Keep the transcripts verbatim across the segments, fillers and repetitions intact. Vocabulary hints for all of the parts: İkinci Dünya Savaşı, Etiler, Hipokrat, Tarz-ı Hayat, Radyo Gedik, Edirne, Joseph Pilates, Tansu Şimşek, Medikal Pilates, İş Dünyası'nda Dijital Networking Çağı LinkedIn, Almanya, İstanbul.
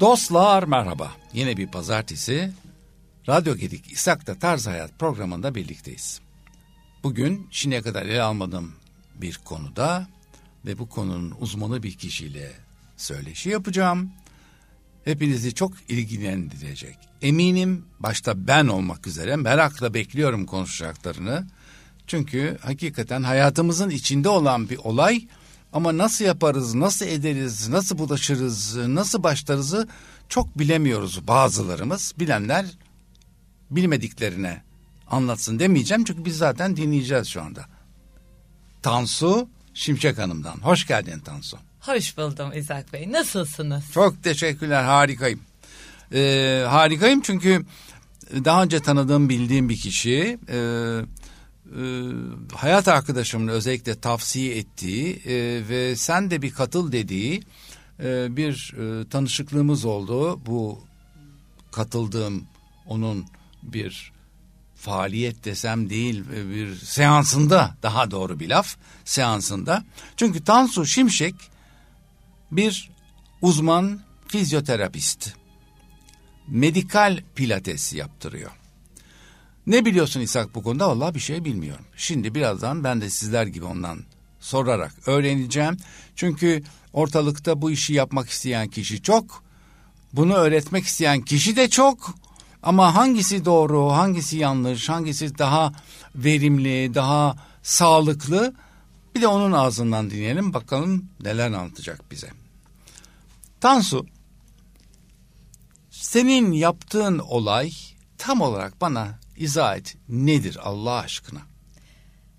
Dostlar merhaba. Yine bir pazartesi. Radyo Gedik İsak'ta Tarz-ı Hayat programında birlikteyiz. Bugün şimdiye kadar ele almadığım bir konuda ve bu konunun uzmanı bir kişiyle söyleşi yapacağım. Hepinizi çok ilgilendirecek. Eminim başta ben olmak üzere merakla bekliyorum konuşacaklarını. Çünkü hakikaten hayatımızın içinde olan bir olay. Ama nasıl yaparız, nasıl ederiz, nasıl bulaşırız, nasıl başlarızı çok bilemiyoruz bazılarımız. Bilenler bilmediklerine anlatsın demeyeceğim çünkü biz zaten dinleyeceğiz şu anda. Tansu Şimşek Hanım'dan. Hoş geldin Tansu. Hoş buldum İshak Bey. Nasılsınız? Çok teşekkürler. Harikayım. Ee, harikayım çünkü daha önce tanıdığım, bildiğim bir kişi... E, Ee, hayat arkadaşımın özellikle tavsiye ettiği e, ve sen de bir katıl dediği e, bir e, tanışıklığımız oldu. Bu katıldığım onun bir faaliyet desem değil bir seansında, daha doğru bir laf, seansında. Çünkü Tansu Şimşek bir uzman fizyoterapist. Medikal Pilates yaptırıyor. Ne biliyorsun İshak bu konuda? Vallahi bir şey bilmiyorum. Şimdi birazdan ben de sizler gibi ondan sorarak öğreneceğim. Çünkü ortalıkta bu işi yapmak isteyen kişi çok. Bunu öğretmek isteyen kişi de çok. Ama hangisi doğru, hangisi yanlış, hangisi daha verimli, daha sağlıklı? Bir de onun ağzından dinleyelim. Bakalım neler anlatacak bize. Tansu, senin yaptığın olay tam olarak bana... İzah et, nedir Allah aşkına?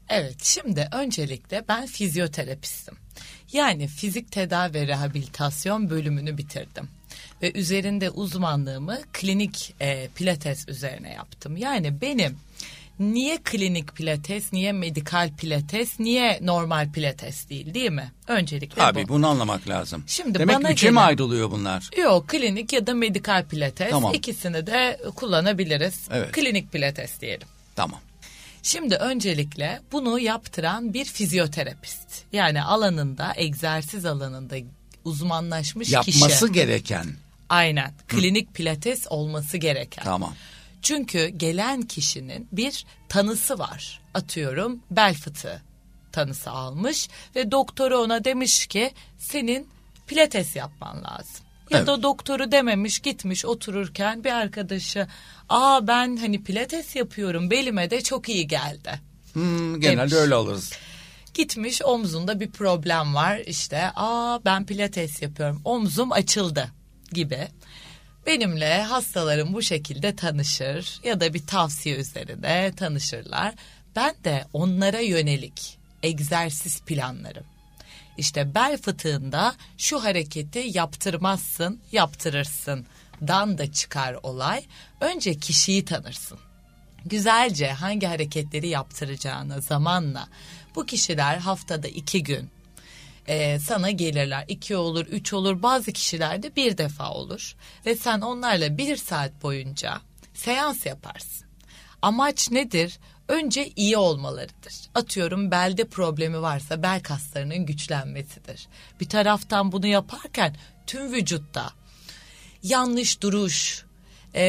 Evet, şimdi öncelikle ben fizyoterapistim. Yani fizik tedavi ve rehabilitasyon bölümünü bitirdim. Ve üzerinde uzmanlığımı klinik e, pilates üzerine yaptım. Yani benim niye klinik pilates, niye medikal pilates, niye normal pilates değil değil mi? Öncelikle Abi, bu. Abi bunu anlamak lazım. Şimdi demek bana üçe gelen... mi ayrılıyor bunlar? Yok, klinik ya da medikal pilates, tamam. İkisini de kullanabiliriz. Evet. Klinik pilates diyelim. Tamam. Şimdi öncelikle bunu yaptıran bir fizyoterapist. Yani alanında, egzersiz alanında uzmanlaşmış Yapması kişi. Yapması gereken. Aynen, klinik Hı. pilates olması gereken. Tamam. Çünkü gelen kişinin bir tanısı var. Atıyorum bel fıtığı tanısı almış ve doktoru ona demiş ki senin pilates yapman lazım. Ya evet. da doktoru dememiş, gitmiş otururken bir arkadaşı aa ben hani pilates yapıyorum, belime de çok iyi geldi. Hmm, genelde demiş. Öyle alırız. Gitmiş, omzunda bir problem var işte, aa ben pilates yapıyorum omzum açıldı gibi. Benimle hastalarım bu şekilde tanışır ya da bir tavsiye üzerine tanışırlar. Ben de onlara yönelik egzersiz planlarım. İşte bel fıtığında şu hareketi yaptırmazsın, yaptırırsın dan da çıkar olay. Önce kişiyi tanırsın. Güzelce hangi hareketleri yaptıracağını zamanla bu kişiler haftada iki gün Ee, sana gelirler, iki olur, üç olur, bazı kişilerde bir defa olur ve sen onlarla bir saat boyunca seans yaparsın. Amaç nedir? Önce iyi olmalarıdır. Atıyorum belde problemi varsa bel kaslarının güçlenmesidir. Bir taraftan bunu yaparken tüm vücutta yanlış duruş, e,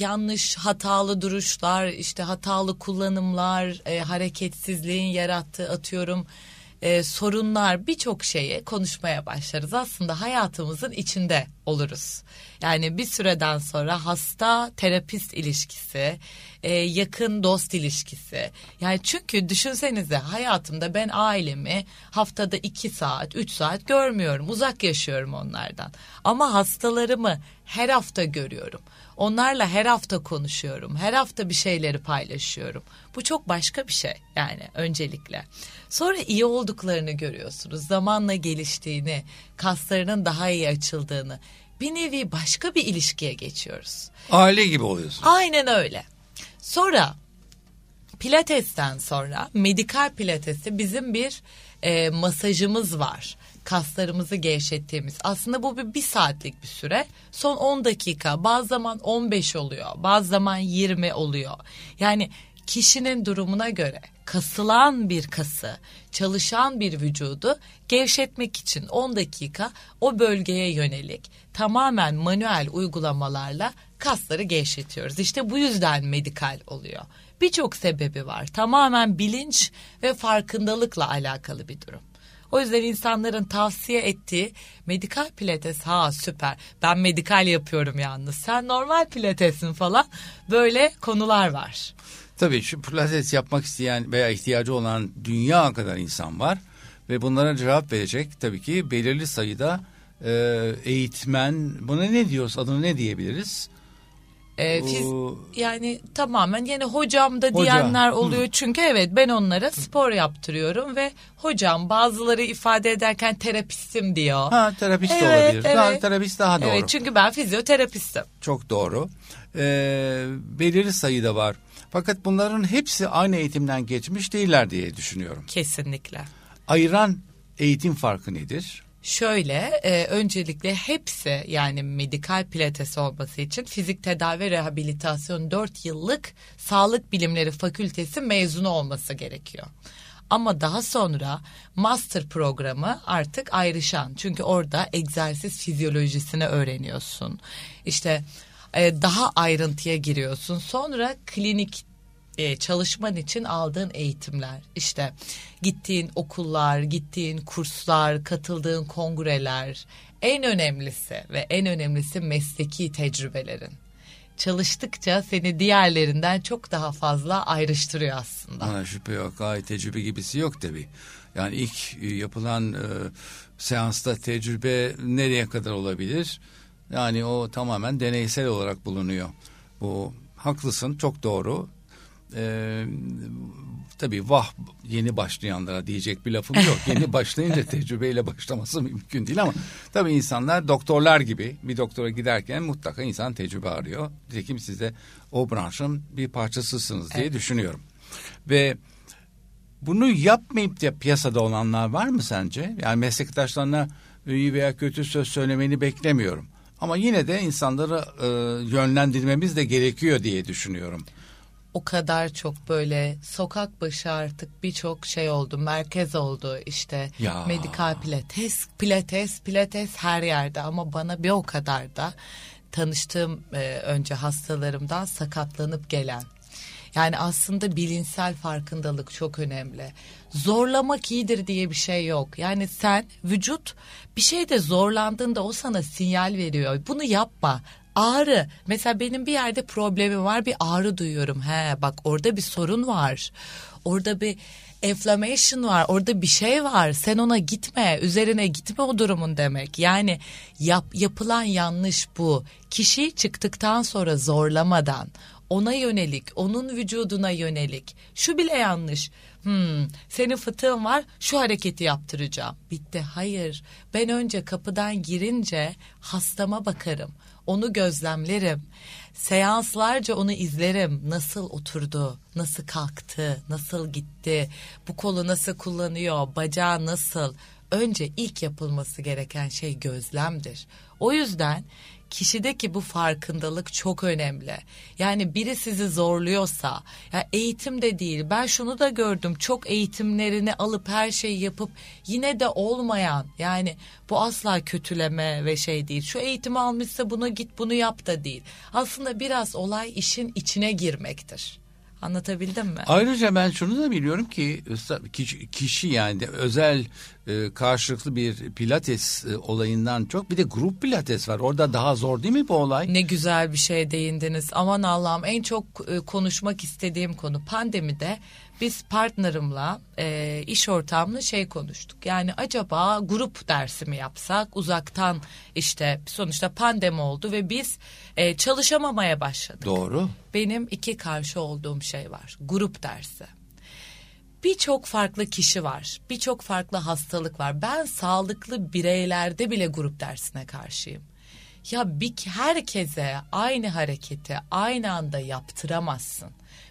yanlış hatalı duruşlar, işte hatalı kullanımlar, e, hareketsizliğin yarattığı atıyorum... Ee, sorunlar, birçok şeyi konuşmaya başlarız. Aslında hayatımızın içinde oluruz. Yani bir süreden sonra hasta terapist ilişkisi, e, yakın dost ilişkisi. Yani çünkü düşünsenize, hayatımda ben ailemi haftada iki saat, üç saat görmüyorum. Uzak yaşıyorum onlardan. Ama hastalarımı her hafta görüyorum. Onlarla her hafta konuşuyorum. Her hafta bir şeyleri paylaşıyorum. Bu çok başka bir şey yani öncelikle. Sonra iyi olduklarını görüyorsunuz. Zamanla geliştiğini, kaslarının daha iyi açıldığını. Bir nevi başka bir ilişkiye geçiyoruz. Aile gibi oluyorsunuz. Aynen öyle. Sonra pilatesten sonra medikal pilateste bizim bir e, masajımız var. Kaslarımızı gevşettiğimiz. Aslında bu bir, bir saatlik bir süre. Son on dakika, bazı zaman on beş oluyor, bazı zaman yirmi oluyor. Yani kişinin durumuna göre kasılan bir kası, çalışan bir vücudu gevşetmek için on dakika o bölgeye yönelik tamamen manuel uygulamalarla kasları gevşetiyoruz. İşte bu yüzden medikal oluyor. Birçok sebebi var. Tamamen bilinç ve farkındalıkla alakalı bir durum. O yüzden insanların tavsiye ettiği medikal pilates, ha süper ben medikal yapıyorum yalnız sen normal pilatesin falan, böyle konular var. Tabii şu pilates yapmak isteyen veya ihtiyacı olan dünya kadar insan var ve bunlara cevap verecek tabii ki belirli sayıda e, eğitmen, buna ne diyoruz, adını ne diyebiliriz? E, fiz, yani tamamen yine hocam da hoca diyenler oluyor. Hı. Çünkü evet ben onlara spor yaptırıyorum ve hocam, bazıları ifade ederken terapistim diyor. Ha, terapist evet, olabilir. Evet. Daha, terapist daha doğru. Evet, çünkü ben fizyoterapistim. Çok doğru. Ee, belirli sayıda var. Fakat bunların hepsi aynı eğitimden geçmiş değiller diye düşünüyorum. Kesinlikle. Ayıran eğitim farkı nedir? Şöyle, e, öncelikle hepsi, yani medikal pilates olması için fizik tedavi ve rehabilitasyon dört yıllık Sağlık Bilimleri Fakültesi mezunu olması gerekiyor. Ama daha sonra master programı artık ayrışan. Çünkü orada egzersiz fizyolojisini öğreniyorsun. İşte e, daha ayrıntıya giriyorsun. Sonra klinik e, çalışman için aldığın eğitimler, işte gittiğin okullar, gittiğin kurslar, katıldığın kongreler, en önemlisi ve en önemlisi mesleki tecrübelerin. Çalıştıkça seni diğerlerinden çok daha fazla ayrıştırıyor aslında. Bana şüphe yok, gayet tecrübe gibisi yok tabii. Yani ilk yapılan e, seansta tecrübe nereye kadar olabilir? Yani o tamamen deneysel olarak bulunuyor. Bu haklısın, çok doğru. Ee, tabii vah yeni başlayanlara diyecek bir lafım yok. Yeni başlayınca tecrübeyle başlaması mümkün değil ama tabii insanlar doktorlar gibi, bir doktora giderken mutlaka insan tecrübe arıyor. Nitekim siz de o branşın bir parçasısınız diye evet. düşünüyorum. Ve bunu yapmayıp da piyasada olanlar var mı sence? Yani meslektaşlarına iyi veya kötü söz söylemeni beklemiyorum. Ama yine de insanları e, yönlendirmemiz de gerekiyor diye düşünüyorum. O kadar çok böyle sokak başı artık birçok şey oldu, merkez oldu işte ya. Medikal pilates, pilates, pilates her yerde ama bana bir o kadar da tanıştığım e, önce hastalarımdan sakatlanıp gelen. Yani aslında bilinçsel farkındalık çok önemli. Zorlamak iyidir diye bir şey yok. Yani sen, vücut bir şeyde zorlandığında o sana sinyal veriyor, bunu yapma. Ağrı. Mesela benim bir yerde problemim var, bir ağrı duyuyorum. He bak orada bir sorun var. Orada bir inflammation var. Orada bir şey var. Sen ona gitme. Üzerine gitme o durumun demek. Yani yap, yapılan yanlış bu. Kişi çıktıktan sonra zorlamadan ona yönelik, onun vücuduna yönelik. Şu bile yanlış. Hmm, senin fıtığın var, şu hareketi yaptıracağım. Bitti. Hayır. Ben önce kapıdan girince hastama bakarım. Onu gözlemlerim, seanslarca onu izlerim, nasıl oturdu, nasıl kalktı, nasıl gitti, bu kolu nasıl kullanıyor, bacağı nasıl. Önce ilk yapılması gereken şey gözlemdir. O yüzden kişideki bu farkındalık çok önemli. Yani biri sizi zorluyorsa, ya eğitim de değil, ben şunu da gördüm, çok eğitimlerini alıp her şeyi yapıp yine de olmayan, yani bu asla kötüleme ve şey değil, şu eğitimi almışsa buna git bunu yap da değil. Aslında biraz olay işin içine girmektir. Anlatabildim mi? Ayrıca ben şunu da biliyorum ki kişi, yani özel karşılıklı bir pilates olayından çok bir de grup pilates var. Orada daha zor değil mi bu olay? Ne güzel bir şeye değindiniz. Aman Allah'ım, en çok konuşmak istediğim konu. Pandemide biz partnerimle iş ortamlı şey konuştuk. Yani acaba grup dersi mi yapsak uzaktan, işte sonuçta pandemi oldu ve biz çalışamamaya başladık. Doğru. Benim iki karşı olduğum şey var. Grup dersi. Birçok farklı kişi var. Birçok farklı hastalık var. Ben sağlıklı bireylerde bile grup dersine karşıyım. Ya bir herkese aynı hareketi aynı anda yaptıramazsın.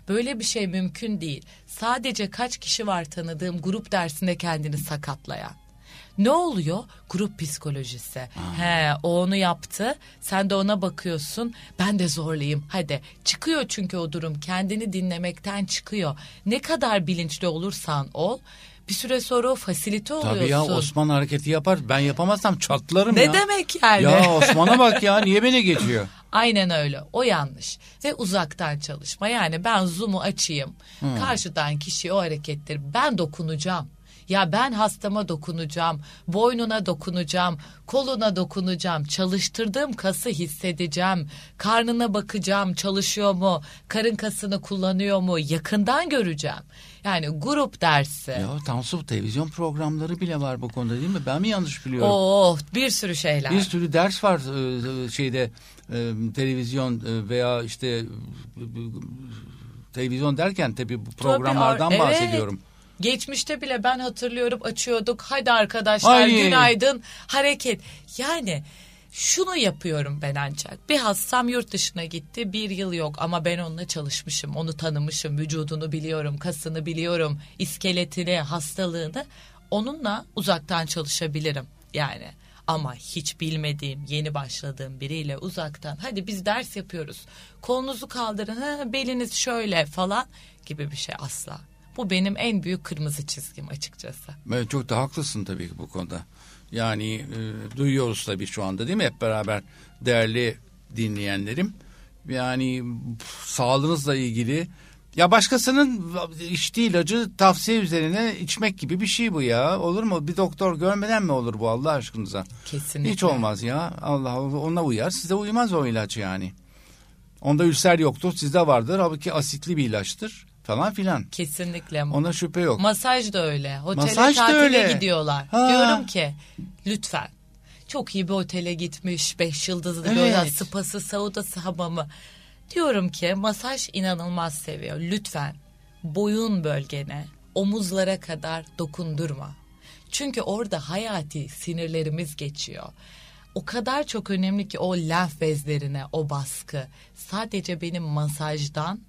Böyle bir şey mümkün değil. Sadece kaç kişi var tanıdığım grup dersinde kendini sakatlayan. Ne oluyor? Grup psikolojisi. Aa. He, o onu yaptı. Sen de ona bakıyorsun. Ben de zorlayayım. Hadi. Çıkıyor çünkü o durum. Kendini dinlemekten çıkıyor. Ne kadar bilinçli olursan ol, bir süre sonra o fasilite oluyorsun. Tabii ya, Osman hareketi yapar. Ben yapamazsam çatlarım ne ya. Ne demek yani? Ya Osman'a bak ya, niye beni geçiyor? Aynen öyle. O yanlış. Ve uzaktan çalışma. Yani ben Zoom'u açayım. Hmm. Karşıdan kişi o hareketleri ben dokunacağım. Ya ben hastama dokunacağım, boynuna dokunacağım, koluna dokunacağım, çalıştırdığım kası hissedeceğim, karnına bakacağım, çalışıyor mu, karın kasını kullanıyor mu, yakından göreceğim. Yani grup dersi. Ya Tansu, televizyon programları bile var bu konuda değil mi? Ben mi yanlış biliyorum? Oh, bir sürü şeyler. Bir sürü ders var şeyde, televizyon veya işte televizyon derken tabii programlardan tabii, bahsediyorum. Evet. Geçmişte bile ben hatırlıyorum, açıyorduk, hadi arkadaşlar Ay. günaydın hareket. Yani şunu yapıyorum ben ancak, bir hastam yurt dışına gitti, bir yıl yok ama ben onunla çalışmışım, onu tanımışım, vücudunu biliyorum, kasını biliyorum, iskeletini, hastalığını, onunla uzaktan çalışabilirim yani. Ama hiç bilmediğim, yeni başladığım biriyle uzaktan, hadi biz ders yapıyoruz, kolunuzu kaldırın, ha, beliniz şöyle falan gibi bir şey asla. Bu benim en büyük kırmızı çizgim açıkçası. Evet, çok da haklısın tabii ki bu konuda. Yani e, duyuyoruz tabii şu anda değil mi hep beraber değerli dinleyenlerim. Yani pf, sağlığınızla ilgili. Ya başkasının içtiği ilacı tavsiye üzerine içmek gibi bir şey bu ya. Olur mu? Bir doktor görmeden mi olur bu Allah aşkınıza? Kesinlikle. Hiç olmaz ya. Allah ona uyar, size uymaz o ilaç yani. Onda ülser yoktur, sizde vardır. Halbuki asitli bir ilaçtır. Falan filan. Kesinlikle. Ona şüphe yok. Masaj da öyle. Otele Masaj tatile öyle. gidiyorlar. Ha. Diyorum ki lütfen. Çok iyi bir otele gitmiş. Beş yıldızlı evet. böyle spası, saunası, hamamı. Diyorum ki masaj inanılmaz seviyor. Lütfen boyun bölgene, omuzlara kadar dokundurma. Çünkü orada hayati sinirlerimiz geçiyor. O kadar çok önemli ki o lenf bezlerine o baskı. Sadece benim masajdan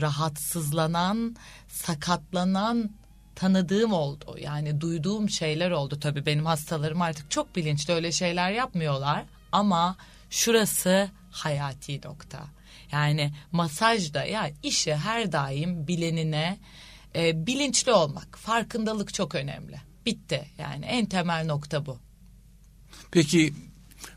rahatsızlanan, sakatlanan tanıdığım oldu. Yani duyduğum şeyler oldu. Tabii benim hastalarım artık çok bilinçli, öyle şeyler yapmıyorlar. Ama şurası hayati nokta. Yani masajda ya işi her daim bilenine e, bilinçli olmak, farkındalık çok önemli. Bitti. Yani en temel nokta bu. Peki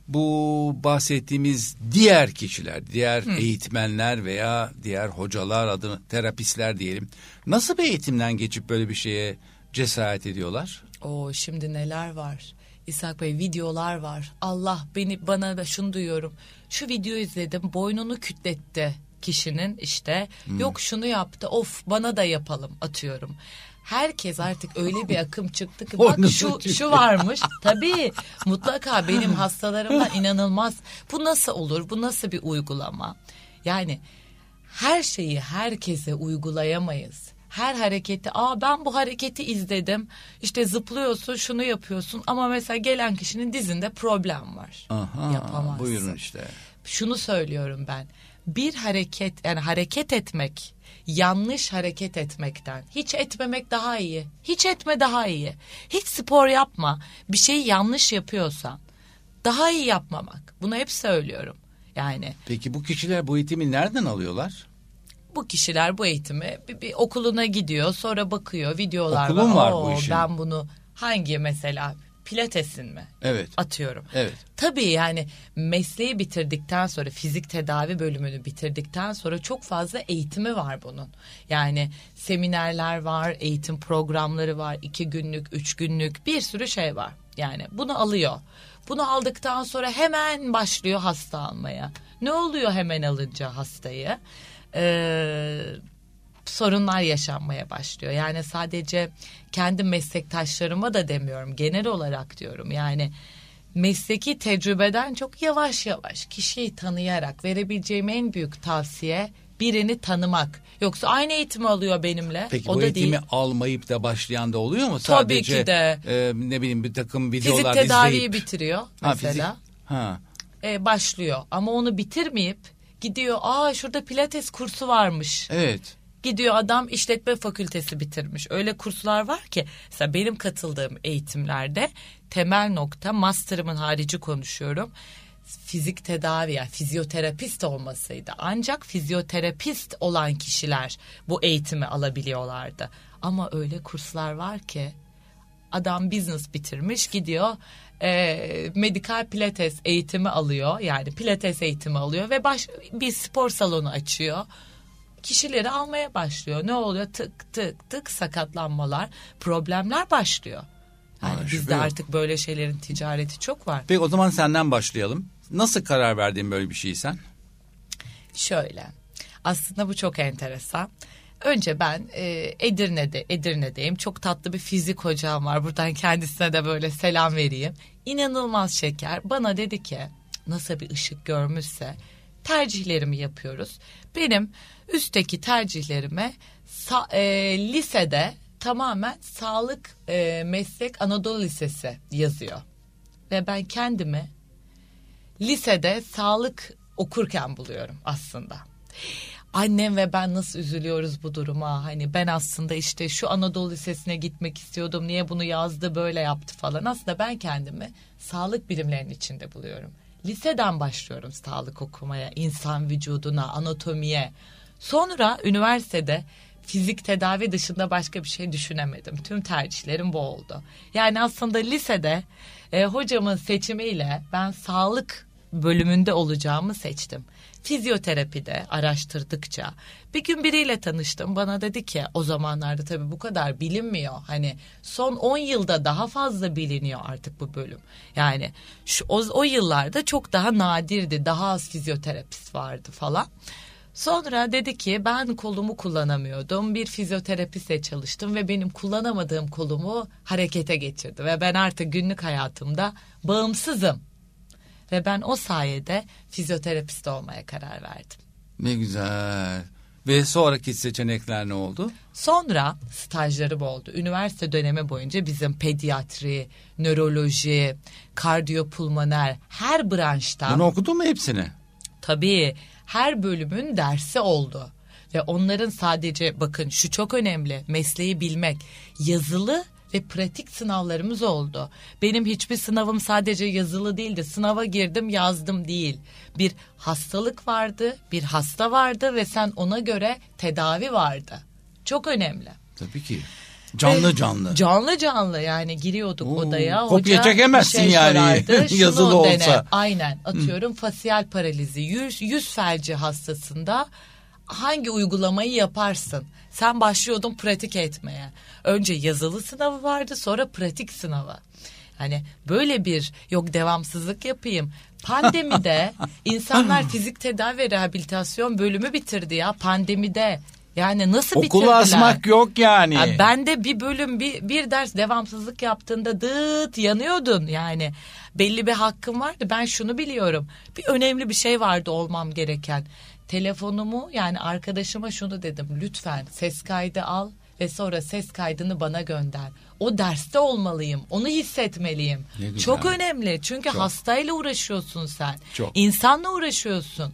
bu bahsettiğimiz diğer kişiler, diğer Hı. eğitmenler veya diğer hocalar, adını terapistler diyelim. Nasıl bir eğitimden geçip böyle bir şeye cesaret ediyorlar? Oo, şimdi neler var? İshak Bey, videolar var. Allah beni bana şunu duyuyorum. Şu videoyu izledim, boynunu kütletti kişinin işte. Hı. Yok şunu yaptı, of bana da yapalım atıyorum. Herkes artık öyle bir akım çıktı ki bak şu şu varmış. Tabii mutlaka benim hastalarımda inanılmaz. Bu nasıl olur? Bu nasıl bir uygulama? Yani her şeyi herkese uygulayamayız. Her hareketi, aa ben bu hareketi izledim. İşte zıplıyorsun, şunu yapıyorsun ama mesela gelen kişinin dizinde problem var. Aha, yapamazsın. Buyurun işte. Şunu söylüyorum ben. Bir hareket, yani hareket etmek, yanlış hareket etmekten. Hiç etmemek daha iyi. Hiç etme daha iyi. Hiç spor yapma. Bir şeyi yanlış yapıyorsan daha iyi yapmamak. Bunu hep söylüyorum. Yani. Peki bu kişiler bu eğitimi nereden alıyorlar? Bu kişiler bu eğitimi bir, bir okuluna gidiyor, sonra bakıyor videolar. Okulun var bu işin. Ben bunu hangi mesela? Pilatesin mi? Evet. Atıyorum. Evet. Tabii yani mesleği bitirdikten sonra, fizik tedavi bölümünü bitirdikten sonra çok fazla eğitimi var bunun. Yani seminerler var, eğitim programları var, iki günlük, üç günlük bir sürü şey var. Yani bunu alıyor. Bunu aldıktan sonra hemen başlıyor hasta almaya. Ne oluyor hemen alınca hastayı? Ee, sorunlar yaşanmaya başlıyor. Yani sadece kendi meslektaşlarıma da demiyorum, genel olarak diyorum. Yani mesleki tecrübeden çok yavaş yavaş kişiyi tanıyarak verebileceğim en büyük tavsiye birini tanımak. Yoksa aynı eğitimi alıyor benimle. Peki o bu da eğitimi değil. Almayıp da başlayan da oluyor mu? Sadece, tabii ki de. E, ne bileyim bir takım videolar izleyip. Fizik tedaviyi bitiriyor mesela. Ha, fizik. Ha. E, başlıyor ama onu bitirmeyip gidiyor. Aa şurada pilates kursu varmış. Evet. Gidiyor adam işletme fakültesi bitirmiş. Öyle kurslar var ki mesela benim katıldığım eğitimlerde temel nokta, master'ımın harici konuşuyorum, fizik tedavi, yani fizyoterapist olmasıydı. Ancak fizyoterapist olan kişiler bu eğitimi alabiliyorlardı. Ama öyle kurslar var ki adam business bitirmiş, gidiyor e, medikal pilates eğitimi alıyor, yani pilates eğitimi alıyor ve baş, bir spor salonu açıyor. Kişileri almaya başlıyor. Ne oluyor? Tık tık tık sakatlanmalar, problemler başlıyor. Yani ha, bizde artık böyle şeylerin ticareti çok var. Peki o zaman senden başlayalım. Nasıl karar verdin böyle bir şeyi sen? Şöyle. Aslında bu çok enteresan. Önce ben e, Edirne'de, Edirne'deyim. Çok tatlı bir fizik hocam var. Buradan kendisine de böyle selam vereyim. İnanılmaz şeker. Bana dedi ki nasıl bir ışık görmüşse tercihlerimi yapıyoruz. Benim üstteki tercihlerime sa- e, lisede tamamen sağlık e, meslek Anadolu Lisesi yazıyor. Ve ben kendimi lisede sağlık okurken buluyorum aslında. Annem ve ben nasıl üzülüyoruz bu duruma. Hani ben aslında işte şu Anadolu Lisesi'ne gitmek istiyordum. Niye bunu yazdı, böyle yaptı falan. Aslında ben kendimi sağlık bilimlerinin içinde buluyorum. Liseden başlıyorum sağlık okumaya, insan vücuduna, anatomiye. Sonra üniversitede fizik tedavi dışında başka bir şey düşünemedim. Tüm tercihlerim bu oldu. Yani aslında lisede e, hocamın seçimiyle ben sağlık bölümünde olacağımı seçtim. Fizyoterapide araştırdıkça bir gün biriyle tanıştım. Bana dedi ki o zamanlarda tabii bu kadar bilinmiyor. Hani son on yılda daha fazla biliniyor artık bu bölüm. Yani şu, o, o yıllarda çok daha nadirdi. Daha az fizyoterapist vardı falan. Sonra dedi ki ben kolumu kullanamıyordum. Bir fizyoterapistle çalıştım ve benim kullanamadığım kolumu harekete geçirdi. Ve ben artık günlük hayatımda bağımsızım. Ve ben o sayede fizyoterapist olmaya karar verdim. Ne güzel. Ve sonraki seçenekler ne oldu? Sonra stajlarım oldu. Üniversite dönemi boyunca bizim pediatri, nöroloji, kardiyopulmoner her branştan... Bunu okudun mu hepsini? Tabii. Her bölümün dersi oldu. Ve onların sadece bakın şu çok önemli, mesleği bilmek, yazılı ve pratik sınavlarımız oldu. Benim hiçbir sınavım sadece yazılı değildi. Sınava girdim, yazdım değil. Bir hastalık vardı, bir hasta vardı ve sen ona göre tedavi vardı. Çok önemli. Tabii ki. Canlı canlı. Canlı canlı yani giriyorduk Oo, odaya. Kopya çekemezsin şey yani yazılı olsa. Dene. Aynen atıyorum hmm. fasyal paralizi yüz, yüz felci hastasında hangi uygulamayı yaparsın? Sen başlıyordun pratik etmeye. Önce yazılı sınavı vardı, sonra pratik sınavı. Hani böyle bir yok devamsızlık yapayım. Pandemide insanlar fizik tedavi ve rehabilitasyon bölümü bitirdi ya pandemide. Yani nasıl bitirdiler? Okulu asmak yok yani. yani. Ben de bir bölüm, bir, bir ders devamsızlık yaptığında dıt yanıyordun yani. Belli bir hakkım vardı. Ben şunu biliyorum. Bir önemli bir şey vardı olmam gereken. Telefonumu yani arkadaşıma şunu dedim. Lütfen ses kaydı al ve sonra ses kaydını bana gönder. O derste olmalıyım. Onu hissetmeliyim. Çok önemli. Çünkü Çok. hastayla uğraşıyorsun sen. Çok. İnsanla uğraşıyorsun.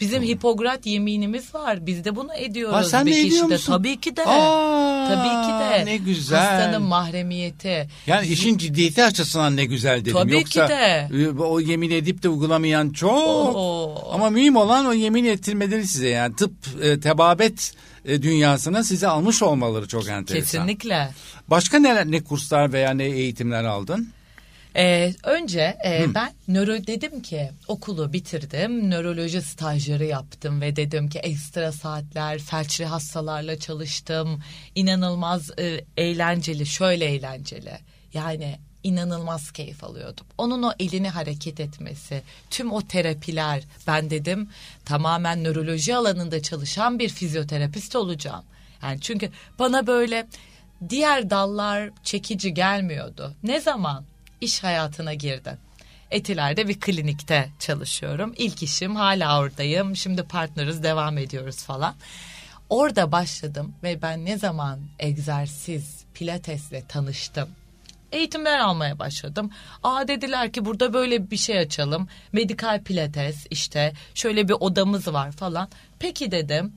Bizim Hipokrat yeminimiz var. Biz de bunu ediyoruz. Ha, sen bir de ediyor musun? Tabii ki de. Aa, Tabii ki de. Ne güzel. Hastanın mahremiyeti. Yani işin ciddiyeti açısından ne güzel dedim. Tabii Yoksa, ki de. O yemin edip de uygulamayan çok. Oo. Ama mühim olan o yemin ettirmeleri size. Yani tıp, e, tebabet e, dünyasına sizi almış olmaları çok enteresan. Kesinlikle. Başka neler, ne kurslar veya ne eğitimler aldın? Ee, önce e, ben nöro dedim ki okulu bitirdim, nöroloji stajları yaptım ve dedim ki ekstra saatler, felçli hastalarla çalıştım, inanılmaz e, eğlenceli, şöyle eğlenceli yani inanılmaz keyif alıyordum. Onun o elini hareket etmesi, tüm o terapiler, ben dedim tamamen nöroloji alanında çalışan bir fizyoterapist olacağım. Yani çünkü bana böyle diğer dallar çekici gelmiyordu. Ne zaman? İş hayatına girdim. Etiler'de bir klinikte çalışıyorum. İlk işim, hala oradayım. Şimdi partneriz, devam ediyoruz falan. Orada başladım ve ben ne zaman egzersiz, pilatesle tanıştım. Eğitimler almaya başladım. Aa dediler ki burada böyle bir şey açalım. Medikal pilates işte şöyle bir odamız var falan. Peki dedim.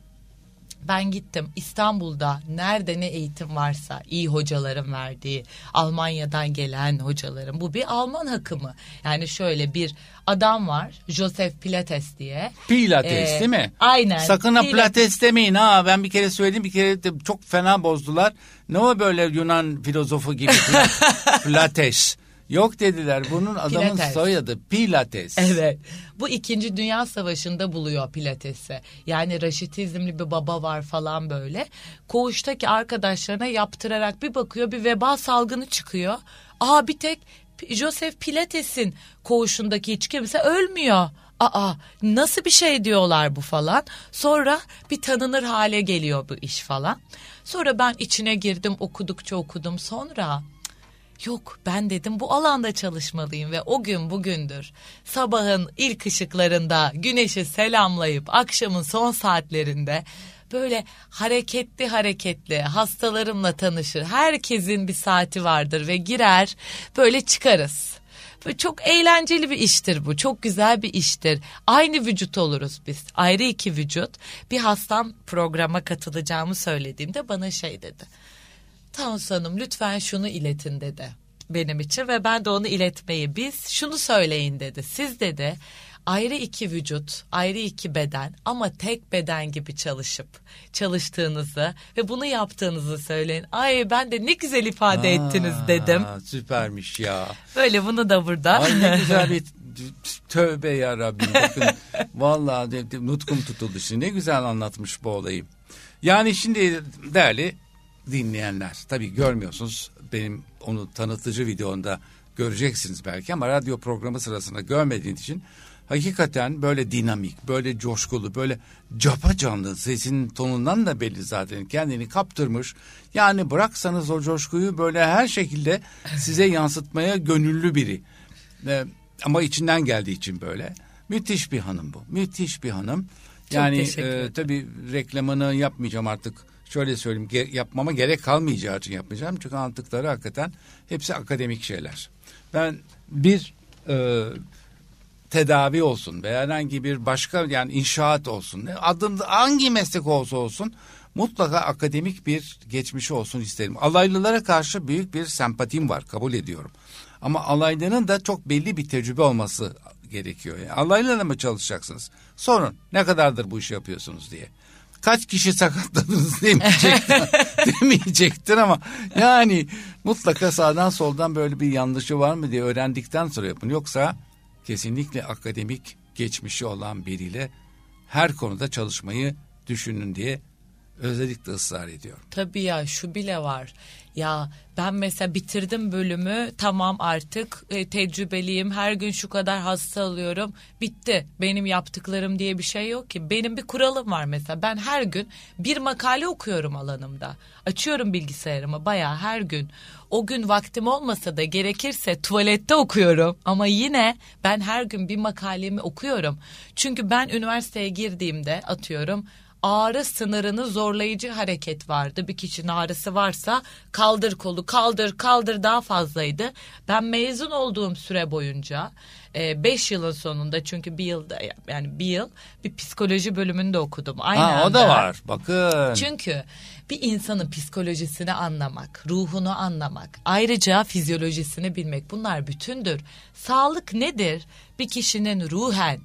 ben gittim İstanbul'da nerede ne eğitim varsa, iyi hocaların verdiği, Almanya'dan gelen hocaların, bu bir Alman akımı. Yani şöyle bir adam var, Joseph Pilates diye. Pilates ee, değil mi? Aynen. Sakın ha Pilates demeyin ha, ben bir kere söyledim, bir kere de çok fena bozdular. Ne o böyle Yunan filozofu gibi Pilates. Yok dediler, bunun adamın Pilates. Soyadı Pilates. Evet, bu İkinci Dünya Savaşı'nda buluyor Pilates'i. Yani raşitizmli bir baba var falan böyle. Koğuştaki arkadaşlarına yaptırarak bir bakıyor, bir veba salgını çıkıyor. Aa, bir tek Joseph Pilates'in koğuşundaki hiç kimse ölmüyor. Aa, nasıl bir şey diyorlar bu falan. Sonra bir tanınır hale geliyor bu iş falan. Sonra ben içine girdim, okudukça okudum sonra... Yok, ben dedim bu alanda çalışmalıyım ve o gün bugündür. Sabahın ilk ışıklarında güneşi selamlayıp akşamın son saatlerinde böyle hareketli hareketli hastalarımla tanışır. Herkesin bir saati vardır ve girer böyle çıkarız. Böyle çok eğlenceli bir iştir bu, çok güzel bir iştir. Aynı vücut oluruz biz, ayrı iki vücut. Bir hastam programa katılacağımı söylediğimde bana şey dedi. Tansu Hanım, lütfen şunu iletin dedi benim için ve ben de onu iletmeyi, biz şunu söyleyin dedi. Siz dedi ayrı iki vücut, ayrı iki beden ama tek beden gibi çalışıp çalıştığınızı ve bunu yaptığınızı söyleyin. Ay, ben de ne güzel ifade Aa, ettiniz dedim. Süpermiş ya. Böyle bunu da burada. Ay, ne güzel bir tövbe ya Rabbim. Bakın vallahi dedim, nutkum tutuldu şimdi. Ne güzel anlatmış bu olayı. Yani şimdi değerli dinleyenler, tabii görmüyorsunuz, benim onu tanıtıcı videomda göreceksiniz belki ama radyo programı sırasında görmediğiniz için hakikaten böyle dinamik, böyle coşkulu, böyle capacanlı, sesin tonundan da belli zaten, kendini kaptırmış. Yani bıraksanız o coşkuyu böyle her şekilde size yansıtmaya gönüllü biri ee, ama içinden geldiği için böyle müthiş bir hanım bu, müthiş bir hanım. Yani e, tabii reklamını yapmayacağım artık. Şöyle söyleyeyim, ge- yapmama gerek kalmayacağı için yapmayacağım. Çünkü anlattıkları hakikaten hepsi akademik şeyler. Ben bir e, tedavi olsun veya herhangi bir başka, yani inşaat olsun, adım hangi meslek olsa olsun mutlaka akademik bir geçmişi olsun isterim. Alaylılara karşı büyük bir sempatim var, kabul ediyorum. Ama alaylının da çok belli bir tecrübe olması gerekiyor. Yani alaylılara mı çalışacaksınız? Sorun, ne kadardır bu işi yapıyorsunuz diye. Kaç kişi sakatladınız demeyecektin, demeyecektin ama yani mutlaka sağdan soldan böyle bir yanlışı var mı diye öğrendikten sonra yapın. Yoksa kesinlikle akademik geçmişi olan biriyle her konuda çalışmayı düşünün diye özellikle ısrar ediyorum. Tabii ya, şu bile var. Ya ben mesela bitirdim bölümü, tamam artık e, tecrübeliyim, her gün şu kadar hasta alıyorum, bitti benim yaptıklarım diye bir şey yok ki. Benim bir kuralım var mesela, ben her gün bir makale okuyorum alanımda, açıyorum bilgisayarımı bayağı her gün. O gün vaktim olmasa da gerekirse tuvalette okuyorum ama yine ben her gün bir makalemi okuyorum. Çünkü ben üniversiteye girdiğimde atıyorum ağrı sınırını zorlayıcı hareket vardı. Bir kişinin ağrısı varsa kaldır kolu, kaldır kaldır daha fazlaydı. Ben mezun olduğum süre boyunca beş yılın sonunda, çünkü bir yılda yani bir yıl bir psikoloji bölümünde okudum. Aynı ha, anda. O da var bakın. Çünkü bir insanın psikolojisini anlamak, ruhunu anlamak, ayrıca fizyolojisini bilmek, bunlar bütündür. Sağlık nedir? Bir kişinin ruhen,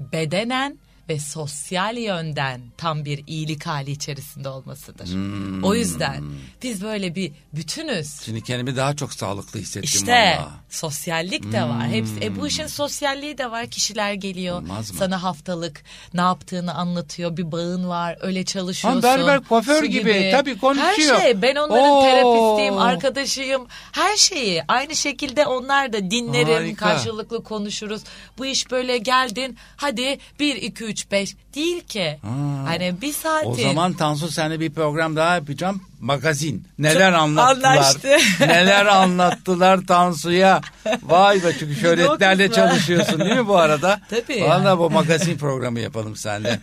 bedenen ve sosyal yönden tam bir iyilik hali içerisinde olmasıdır. Hmm. O yüzden biz böyle bir bütünüz. Şimdi kendimi daha çok sağlıklı hissettim. İşte valla. Sosyallik hmm. de var. Hepsi, e, bu işin sosyalliği de var. Kişiler geliyor sana haftalık ne yaptığını anlatıyor. Bir bağın var. Öyle çalışıyorsun. Ha, berber, kuaför gibi. gibi. Tabii konuşuyor. Her şey. Ben onların Oo. terapistiyim, arkadaşıyım. Her şeyi. Aynı şekilde onlar da dinlerim. Harika. Karşılıklı konuşuruz. Bu iş böyle geldin. Hadi bir, iki, üç, üç beş değil ki. Ha. Hani bir saatin. O zaman Tansu, seninle bir program daha yapacağım. Magazin. Neler çok anlattılar. Anlaştı. Neler anlattılar Tansu'ya. Vay be, çünkü şöhretlerle çalışıyorsun değil mi bu arada? Tabii. Valla yani. Bu magazin programı yapalım seninle.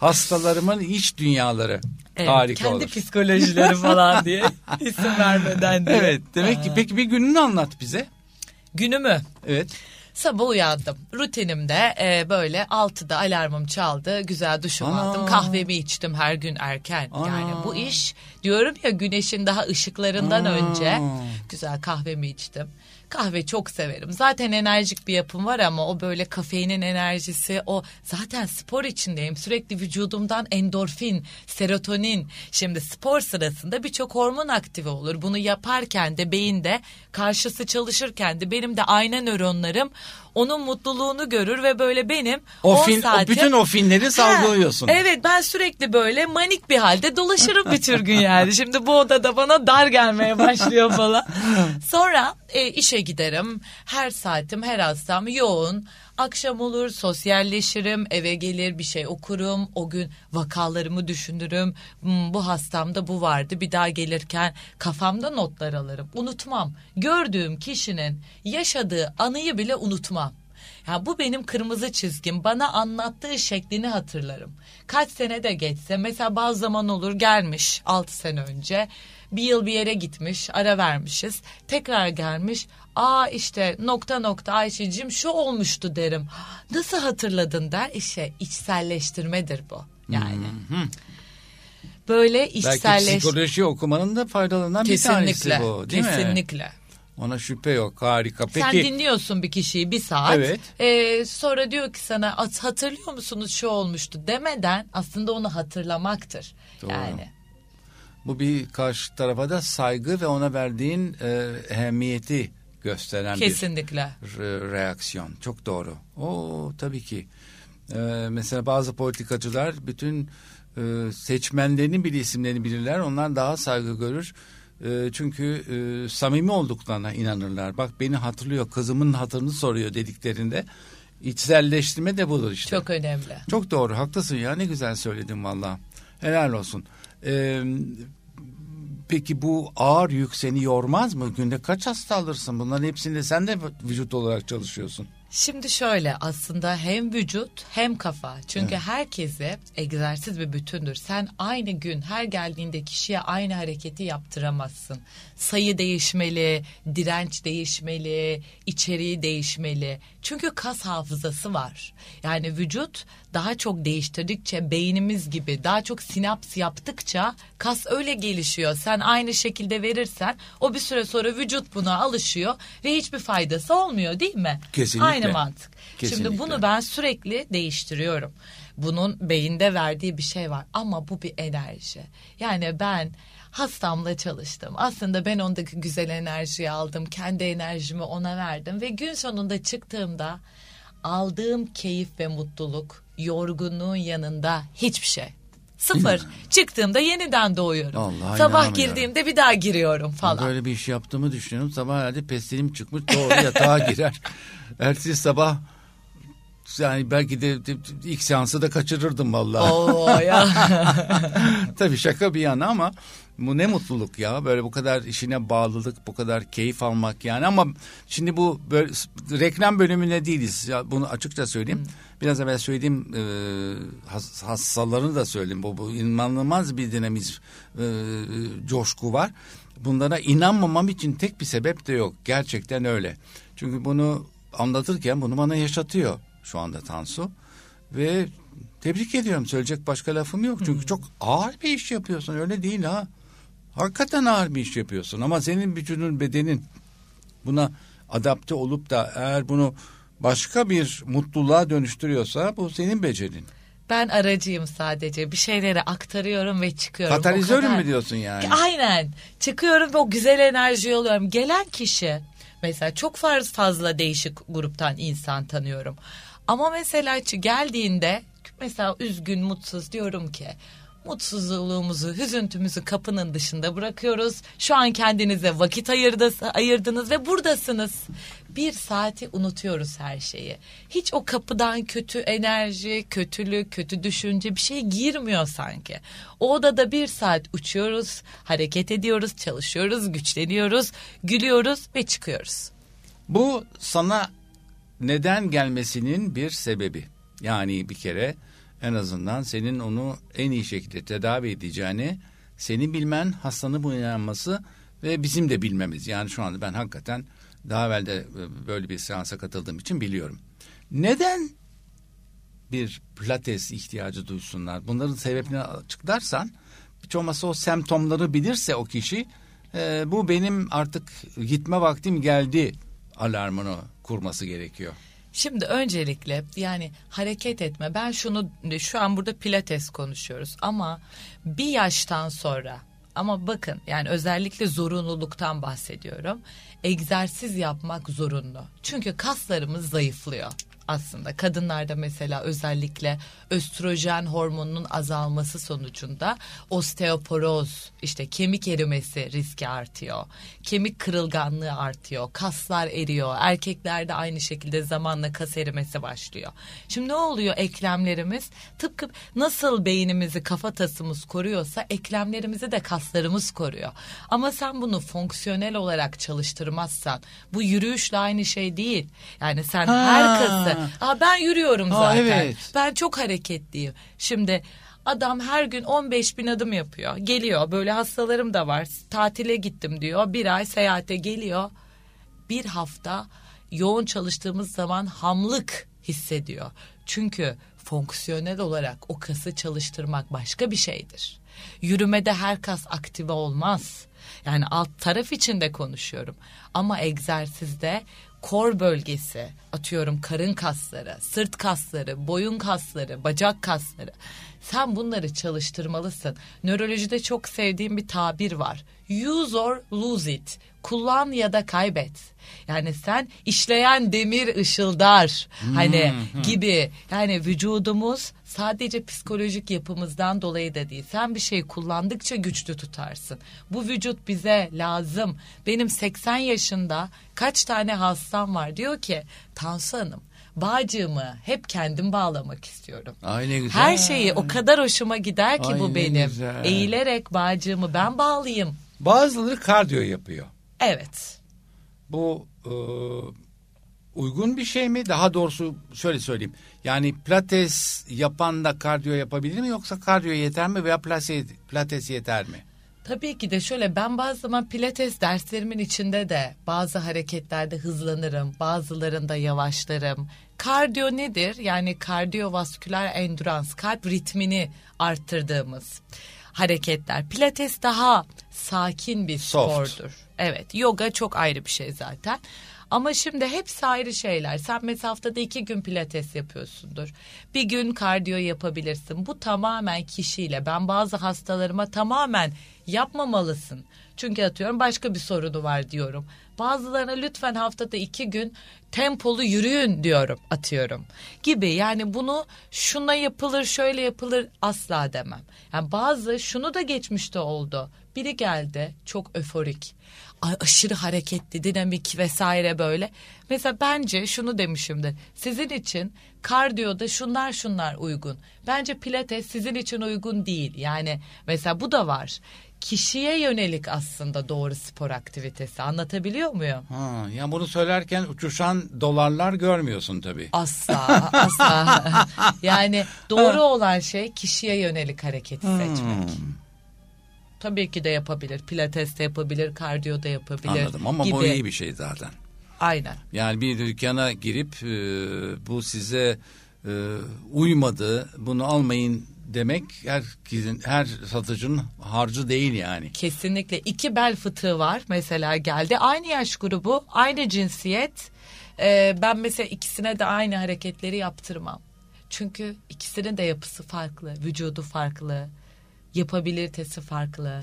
Hastalarımın iç dünyaları. Evet, harika kendi olur. Kendi psikolojileri falan diye. İsim vermeden diye. Evet. Demek ki peki bir gününü anlat bize. Günümü. Evet. Sabah uyandım. Rutinimde e, böyle altıda alarmım çaldı. Güzel duşumu Aa. aldım. Kahvemi içtim her gün erken. Aa. Yani bu iş diyorum ya, güneşin daha ışıklarından Aa. önce güzel kahvemi içtim. Kahve çok severim. Zaten enerjik bir yapım var ama o böyle kafeinin enerjisi, o zaten spor içindeyim. Sürekli vücudumdan endorfin, serotonin. Şimdi spor sırasında birçok hormon aktive olur. Bunu yaparken de beyinde, karşısı çalışırken de benim de ayna nöronlarım onun mutluluğunu görür ve böyle benim o fin, saatim, o bütün o finleri salgılıyorsun. He, evet, ben sürekli böyle manik bir halde dolaşırım bütün gün yani. Şimdi bu odada bana dar gelmeye başlıyor falan. Sonra e, işe giderim. Her saatim, her hastam yoğun. Akşam olur, sosyalleşirim, eve gelir bir şey okurum, o gün vakalarımı düşünürüm. Hmm, bu hastamda bu vardı, bir daha gelirken kafamda notlar alırım. Unutmam, gördüğüm kişinin yaşadığı anıyı bile unutmam. Ya bu benim kırmızı çizgim, bana anlattığı şeklini hatırlarım. Kaç sene de geçse, mesela bazı zaman olur gelmiş altı sene önce, bir yıl bir yere gitmiş, ara vermişiz, tekrar gelmiş. Aa işte nokta nokta Ayşe'cim şu olmuştu derim. Nasıl hatırladın der. İşte içselleştirmedir bu yani. Hmm. Böyle içselleş... Belki psikoloji okumanın da faydalanan kesinlikle, bir tanesi bu değil kesinlikle. mi? Kesinlikle. Ona şüphe yok, harika. Peki, sen dinliyorsun bir kişiyi bir saat. Evet. E, sonra diyor ki sana, hatırlıyor musunuz şu olmuştu demeden aslında onu hatırlamaktır. Doğru. Yani. Bu bir karşı tarafa da saygı ve ona verdiğin e, ehemmiyeti gösteren kesinlikle bir re- reaksiyon. Çok doğru. Oo, tabii ki. Ee, mesela bazı politikacılar bütün e, seçmenlerinin bile isimlerini bilirler. Onlar daha saygı görür. E, çünkü e, samimi olduklarına inanırlar. Bak beni hatırlıyor, kızımın hatırını soruyor dediklerinde. İçselleştirme de budur işte. Çok önemli. Çok doğru, haklısın ya, ne güzel söyledin valla. Helal olsun. Ee, Peki bu ağır yük seni yormaz mı? Günde kaç hasta alırsın? Bunların hepsinde sen de vücut olarak çalışıyorsun. Şimdi şöyle, aslında hem vücut hem kafa. Çünkü evet. herkese egzersiz bir bütündür. Sen aynı gün her geldiğinde kişiye aynı hareketi yaptıramazsın. Sayı değişmeli, direnç değişmeli, içeriği değişmeli. Çünkü kas hafızası var. Yani vücut daha çok değiştirdikçe, beynimiz gibi daha çok sinaps yaptıkça kas öyle gelişiyor. Sen aynı şekilde verirsen o bir süre sonra vücut buna alışıyor ve hiçbir faydası olmuyor değil mi? Kesinlikle. Aynı mantık. Kesinlikle. Şimdi bunu ben sürekli değiştiriyorum. Bunun beyinde verdiği bir şey var ama bu bir enerji. Yani ben hastamla çalıştım. Aslında ben ondaki güzel enerjiyi aldım. Kendi enerjimi ona verdim ve gün sonunda çıktığımda aldığım keyif ve mutluluk yorgunluğun yanında hiçbir şey. Sıfır. Çıktığımda yeniden doğuyorum. Allah, sabah girdiğimde bir daha giriyorum falan. Ben böyle bir iş yaptığımı düşünüyorum. Sabah herhalde pestilim çıkmış, doğru yatağa girer. Ertesi sabah yani belki de ilk seansı da kaçırırdım vallahi. Oo ya. Tabii şaka bir yana ama bu ne mutluluk ya, böyle bu kadar işine bağlılık, bu kadar keyif almak yani. Ama şimdi bu böyle, reklam bölümünde değiliz ya, bunu açıkça söyleyeyim. Hmm. Biraz evvel söylediğim e, has, hastalarını da söyleyeyim. Bu, bu inanılmaz bir dinamizm, e, coşku var. Bunlara inanmamam için tek bir sebep de yok. Gerçekten öyle. Çünkü bunu anlatırken bunu bana yaşatıyor şu anda Tansu. Ve tebrik ediyorum. Söyleyecek başka lafım yok. Çünkü hmm. çok ağır bir iş yapıyorsun. Öyle değil ha. Hakikaten ağır bir iş yapıyorsun. Ama senin vücudun, bedenin buna adapte olup da eğer bunu başka bir mutluluğa dönüştürüyorsa bu senin becerin. Ben aracıyım sadece. Bir şeyleri aktarıyorum ve çıkıyorum. Katalizörüm mü diyorsun yani? Aynen. Çıkıyorum ve o güzel enerjiyi alıyorum. Gelen kişi, mesela çok fazla değişik gruptan insan tanıyorum. Ama mesela geldiğinde mesela üzgün, mutsuz, diyorum ki mutsuzluğumuzu, hüzüntümüzü kapının dışında bırakıyoruz. Şu an kendinize vakit ayırdınız ve buradasınız. Bir saati unutuyoruz her şeyi. Hiç o kapıdan kötü enerji, kötülük, kötü düşünce bir şey girmiyor sanki. O odada bir saat uçuyoruz, hareket ediyoruz, çalışıyoruz, güçleniyoruz, gülüyoruz ve çıkıyoruz. Bu sana neden gelmesinin bir sebebi. Yani bir kere en azından senin onu en iyi şekilde tedavi edeceğini senin bilmen, hastanın bu inanması ve bizim de bilmemiz. Yani şu anda ben hakikaten Daha evvel de böyle bir seansa katıldığım için biliyorum. Neden bir pilates ihtiyacı duysunlar? Bunların sebebini açıklarsan, hiç olmazsa o semptomları bilirse o kişi, e, bu benim artık gitme vaktim geldi alarmını kurması gerekiyor. Şimdi öncelikle yani hareket etme. Ben şunu, şu an burada pilates konuşuyoruz ama bir yaştan sonra, ama bakın yani özellikle zorunluluktan bahsediyorum. Egzersiz yapmak zorunlu. Çünkü kaslarımız zayıflıyor aslında. Kadınlarda mesela özellikle östrojen hormonunun azalması sonucunda osteoporoz, işte kemik erimesi riski artıyor. Kemik kırılganlığı artıyor. Kaslar eriyor. Erkeklerde aynı şekilde zamanla kas erimesi başlıyor. Şimdi ne oluyor eklemlerimiz? Tıpkı nasıl beynimizi, kafatasımız koruyorsa eklemlerimizi de kaslarımız koruyor. Ama sen bunu fonksiyonel olarak çalıştırmazsan, bu yürüyüşle aynı şey değil. Yani sen ha. her kası Aa, ben yürüyorum zaten. Aa, evet. Ben çok hareketliyim. Şimdi adam her gün on beş bin adım yapıyor. Geliyor, böyle hastalarım da var. Tatile gittim diyor. Bir ay seyahate geliyor. Bir hafta yoğun çalıştığımız zaman hamlık hissediyor. Çünkü fonksiyonel olarak o kası çalıştırmak başka bir şeydir. Yürümede her kas aktive olmaz. Yani alt taraf için de konuşuyorum. Ama egzersizde kor bölgesi, atıyorum karın kasları, sırt kasları, boyun kasları, bacak kasları. Sen bunları çalıştırmalısın. Nörolojide çok sevdiğim bir tabir var. Use or lose it. Kullan ya da kaybet. Yani sen işleyen demir ışıldar hmm, hani hmm. gibi. Yani vücudumuz sadece psikolojik yapımızdan dolayı da değil. Sen bir şey kullandıkça güçlü tutarsın. Bu vücut bize lazım. Benim seksen yaşında kaç tane hastam var diyor ki Tansu Hanım, bağcığımı hep kendim bağlamak istiyorum. Aynı güzel. Her şeyi o kadar hoşuma gider ki Aynı bu benim. Güzel. Eğilerek bağcığımı ben bağlayayım. Bazıları kardiyo yapıyor. Evet. Bu e, uygun bir şey mi? Daha doğrusu şöyle söyleyeyim. Yani pilates yapan da kardiyo yapabilir mi? Yoksa kardiyo yeter mi veya pilates yeter mi? Tabii ki de şöyle, ben bazı zaman pilates derslerimin içinde de bazı hareketlerde hızlanırım, bazılarında yavaşlarım. Kardiyo nedir? Yani kardiyovasküler endurans, kalp ritmini arttırdığımız hareketler. Pilates daha sakin bir Soft. spordur. Evet, yoga çok ayrı bir şey zaten. Ama şimdi hepsi ayrı şeyler. Sen mesela haftada iki gün pilates yapıyorsundur. Bir gün kardiyo yapabilirsin. Bu tamamen kişiyle. Ben bazı hastalarıma tamamen yapmamalısın. Çünkü atıyorum başka bir sorunu var diyorum. Bazılarına lütfen haftada iki gün tempolu yürüyün diyorum, atıyorum gibi. Yani bunu şuna yapılır, şöyle yapılır asla demem. Yani bazı, şunu da geçmişte oldu. Biri geldi çok öforik, aşırı hareketli, dinamik vesaire böyle. Mesela bence şunu demişimdir. Sizin için kardiyoda şunlar şunlar uygun. Bence pilates sizin için uygun değil. Yani mesela bu da var. Kişiye yönelik aslında doğru spor aktivitesi. Anlatabiliyor muyum? Ha, yani bunu söylerken uçuşan dolarlar görmüyorsun tabii. Asla, asla. Yani doğru olan şey kişiye yönelik hareketi seçmek. Hmm. Tabii ki de yapabilir. Pilates de yapabilir, kardiyo da yapabilir. Anladım ama gibi. Bu iyi bir şey zaten. Aynen. Yani bir dükkana girip e, bu size e, uymadı, bunu almayın demek herkesin, her satıcının harcı değil yani. Kesinlikle. İki bel fıtığı var mesela, geldi. Aynı yaş grubu, aynı cinsiyet. E, ben mesela ikisine de aynı hareketleri yaptırmam. Çünkü ikisinin de yapısı farklı, vücudu farklı. Yapabilitesi farklı.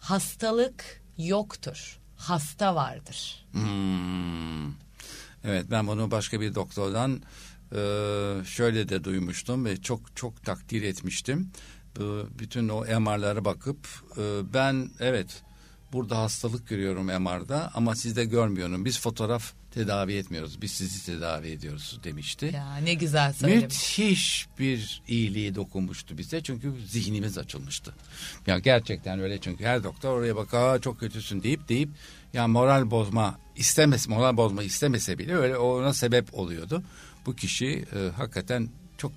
Hastalık yoktur. Hasta vardır. Hmm. Evet, ben bunu başka bir doktordan e, şöyle de duymuştum ve çok çok takdir etmiştim. E, bütün o M R'lara bakıp e, ben evet burada hastalık görüyorum M R'da ama sizde görmüyorum. Biz fotoğraf tedavi etmiyoruz. Biz sizi tedavi ediyoruz demişti. Ya ne güzel söylemiş. Müthiş bir iyiliği dokunmuştu bize. Çünkü zihnimiz açılmıştı. Ya gerçekten öyle, çünkü her doktor oraya bakar, çok kötüsün deyip deyip ya moral bozma istemez, moral bozma istemese bile öyle ona sebep oluyordu. Bu kişi e, hakikaten çok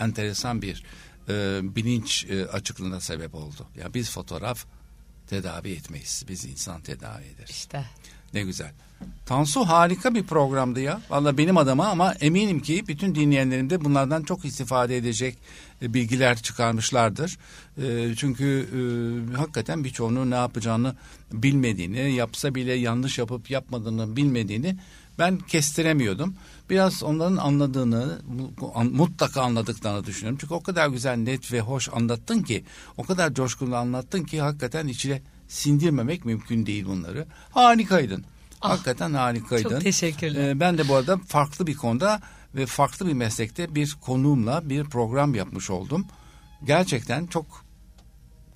enteresan bir e, bilinç e, açıklığına sebep oldu. Ya biz fotoğraf tedavi etmeyiz. Biz insan tedavi ederiz. İşte. Ne güzel. Tansu harika bir programdı ya. Vallahi benim adama, ama eminim ki bütün dinleyenlerim de bunlardan çok istifade edecek bilgiler çıkarmışlardır. Çünkü hakikaten birçoğunun ne yapacağını bilmediğini, yapsa bile yanlış yapıp yapmadığını bilmediğini ben kestiremiyordum. Biraz onların anladığını, mutlaka anladıklarını düşünüyorum. Çünkü o kadar güzel, net ve hoş anlattın ki, o kadar coşkulu anlattın ki hakikaten içine sindirmemek mümkün değil bunları. Harikaydın. Ah, hakikaten harikaydın. Çok teşekkürler. Ee, ben de bu arada farklı bir konuda ve farklı bir meslekte bir konuğumla bir program yapmış oldum. Gerçekten çok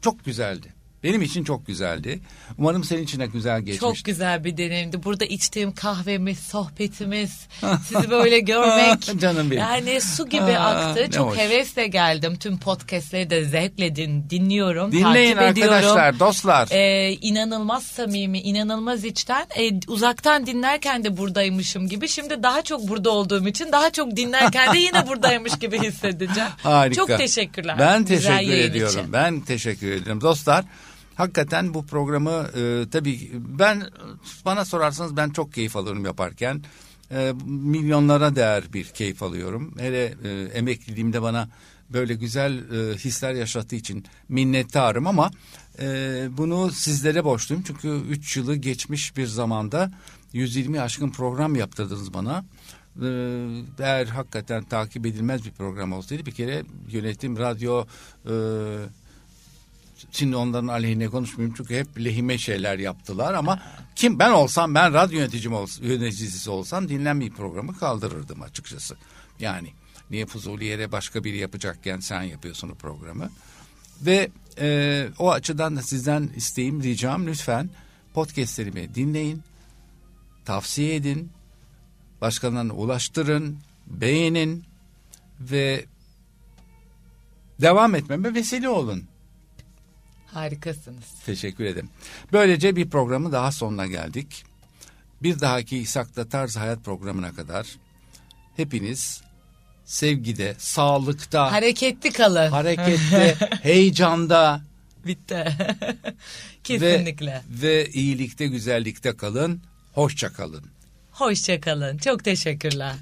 çok güzeldi. Benim için çok güzeldi. Umarım senin için de güzel geçmişti. Çok güzel bir deneyimdi. Burada içtiğim kahvemiz, sohbetimiz, sizi böyle görmek. Canım benim. Yani su gibi Aa, aktı. Çok hoş. Hevesle geldim. Tüm podcastleri de zevkle din, dinliyorum. Dinleyin arkadaşlar, ediyorum. Dostlar. Ee, inanılmaz samimi, inanılmaz içten. Ee, uzaktan dinlerken de buradaymışım gibi. Şimdi daha çok burada olduğum için daha çok dinlerken de yine buradaymış gibi hissedeceğim. Harika. Çok teşekkürler. Ben güzel teşekkür ediyorum. İçin. Ben teşekkür ediyorum. Dostlar, hakikaten bu programı e, tabii ben, bana sorarsanız ben çok keyif alıyorum yaparken. E, milyonlara değer bir keyif alıyorum. Hele e, emekliliğimde bana böyle güzel e, hisler yaşattığı için minnettarım, ama e, bunu sizlere borçluyum. Çünkü üç yılı geçmiş bir zamanda yüz yirmi aşkın program yaptırdınız bana. Eğer hakikaten takip edilmez bir program olsaydı, bir kere yönetim radyo... E, Şimdi onların aleyhine konuşmayayım çünkü hep lehime şeyler yaptılar, ama kim ben olsam, ben radyo yöneticim olsam, yöneticisi olsam dinlenmeyi programı kaldırırdım açıkçası. Yani niye fuzuli yere başka biri yapacakken sen yapıyorsun o programı. Ve e, o açıdan da sizden isteğim, ricam, lütfen podcastlerimi dinleyin, tavsiye edin, başkalarına ulaştırın, beğenin ve devam etmeme vesile olun. Harikasınız. Teşekkür ederim. Böylece bir programın daha sonuna geldik. Bir dahaki İsak'ta Tarz-ı Hayat programına kadar hepiniz sevgide, sağlıkta, hareketli kalın. Harekette, heyecanda. Bitti. Kesinlikle. Ve, ve iyilikte, güzellikte kalın. Hoşça kalın. Hoşça kalın. Çok teşekkürler.